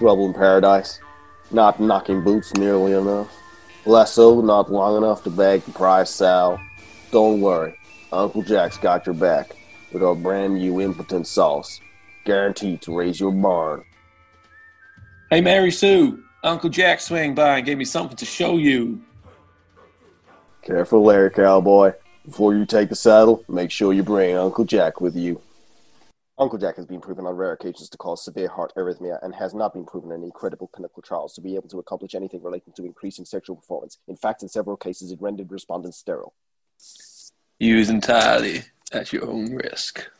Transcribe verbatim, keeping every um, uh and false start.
trouble in paradise, not knocking boots nearly enough, lasso not long enough to bag the prize sow. Don't worry, Uncle Jack's got your back with our brand new impotent sauce, guaranteed to raise your barn. Hey, Mary Sue, Uncle Jack swang by and gave me something to show you. Careful there, cowboy. Before you take the saddle, make sure you bring Uncle Jack with you. Uncle Jack has been proven on rare occasions to cause severe heart arrhythmia and has not been proven in any credible clinical trials to be able to accomplish anything relating to increasing sexual performance. In fact, in several cases, it rendered respondents sterile. Use entirely at your own risk.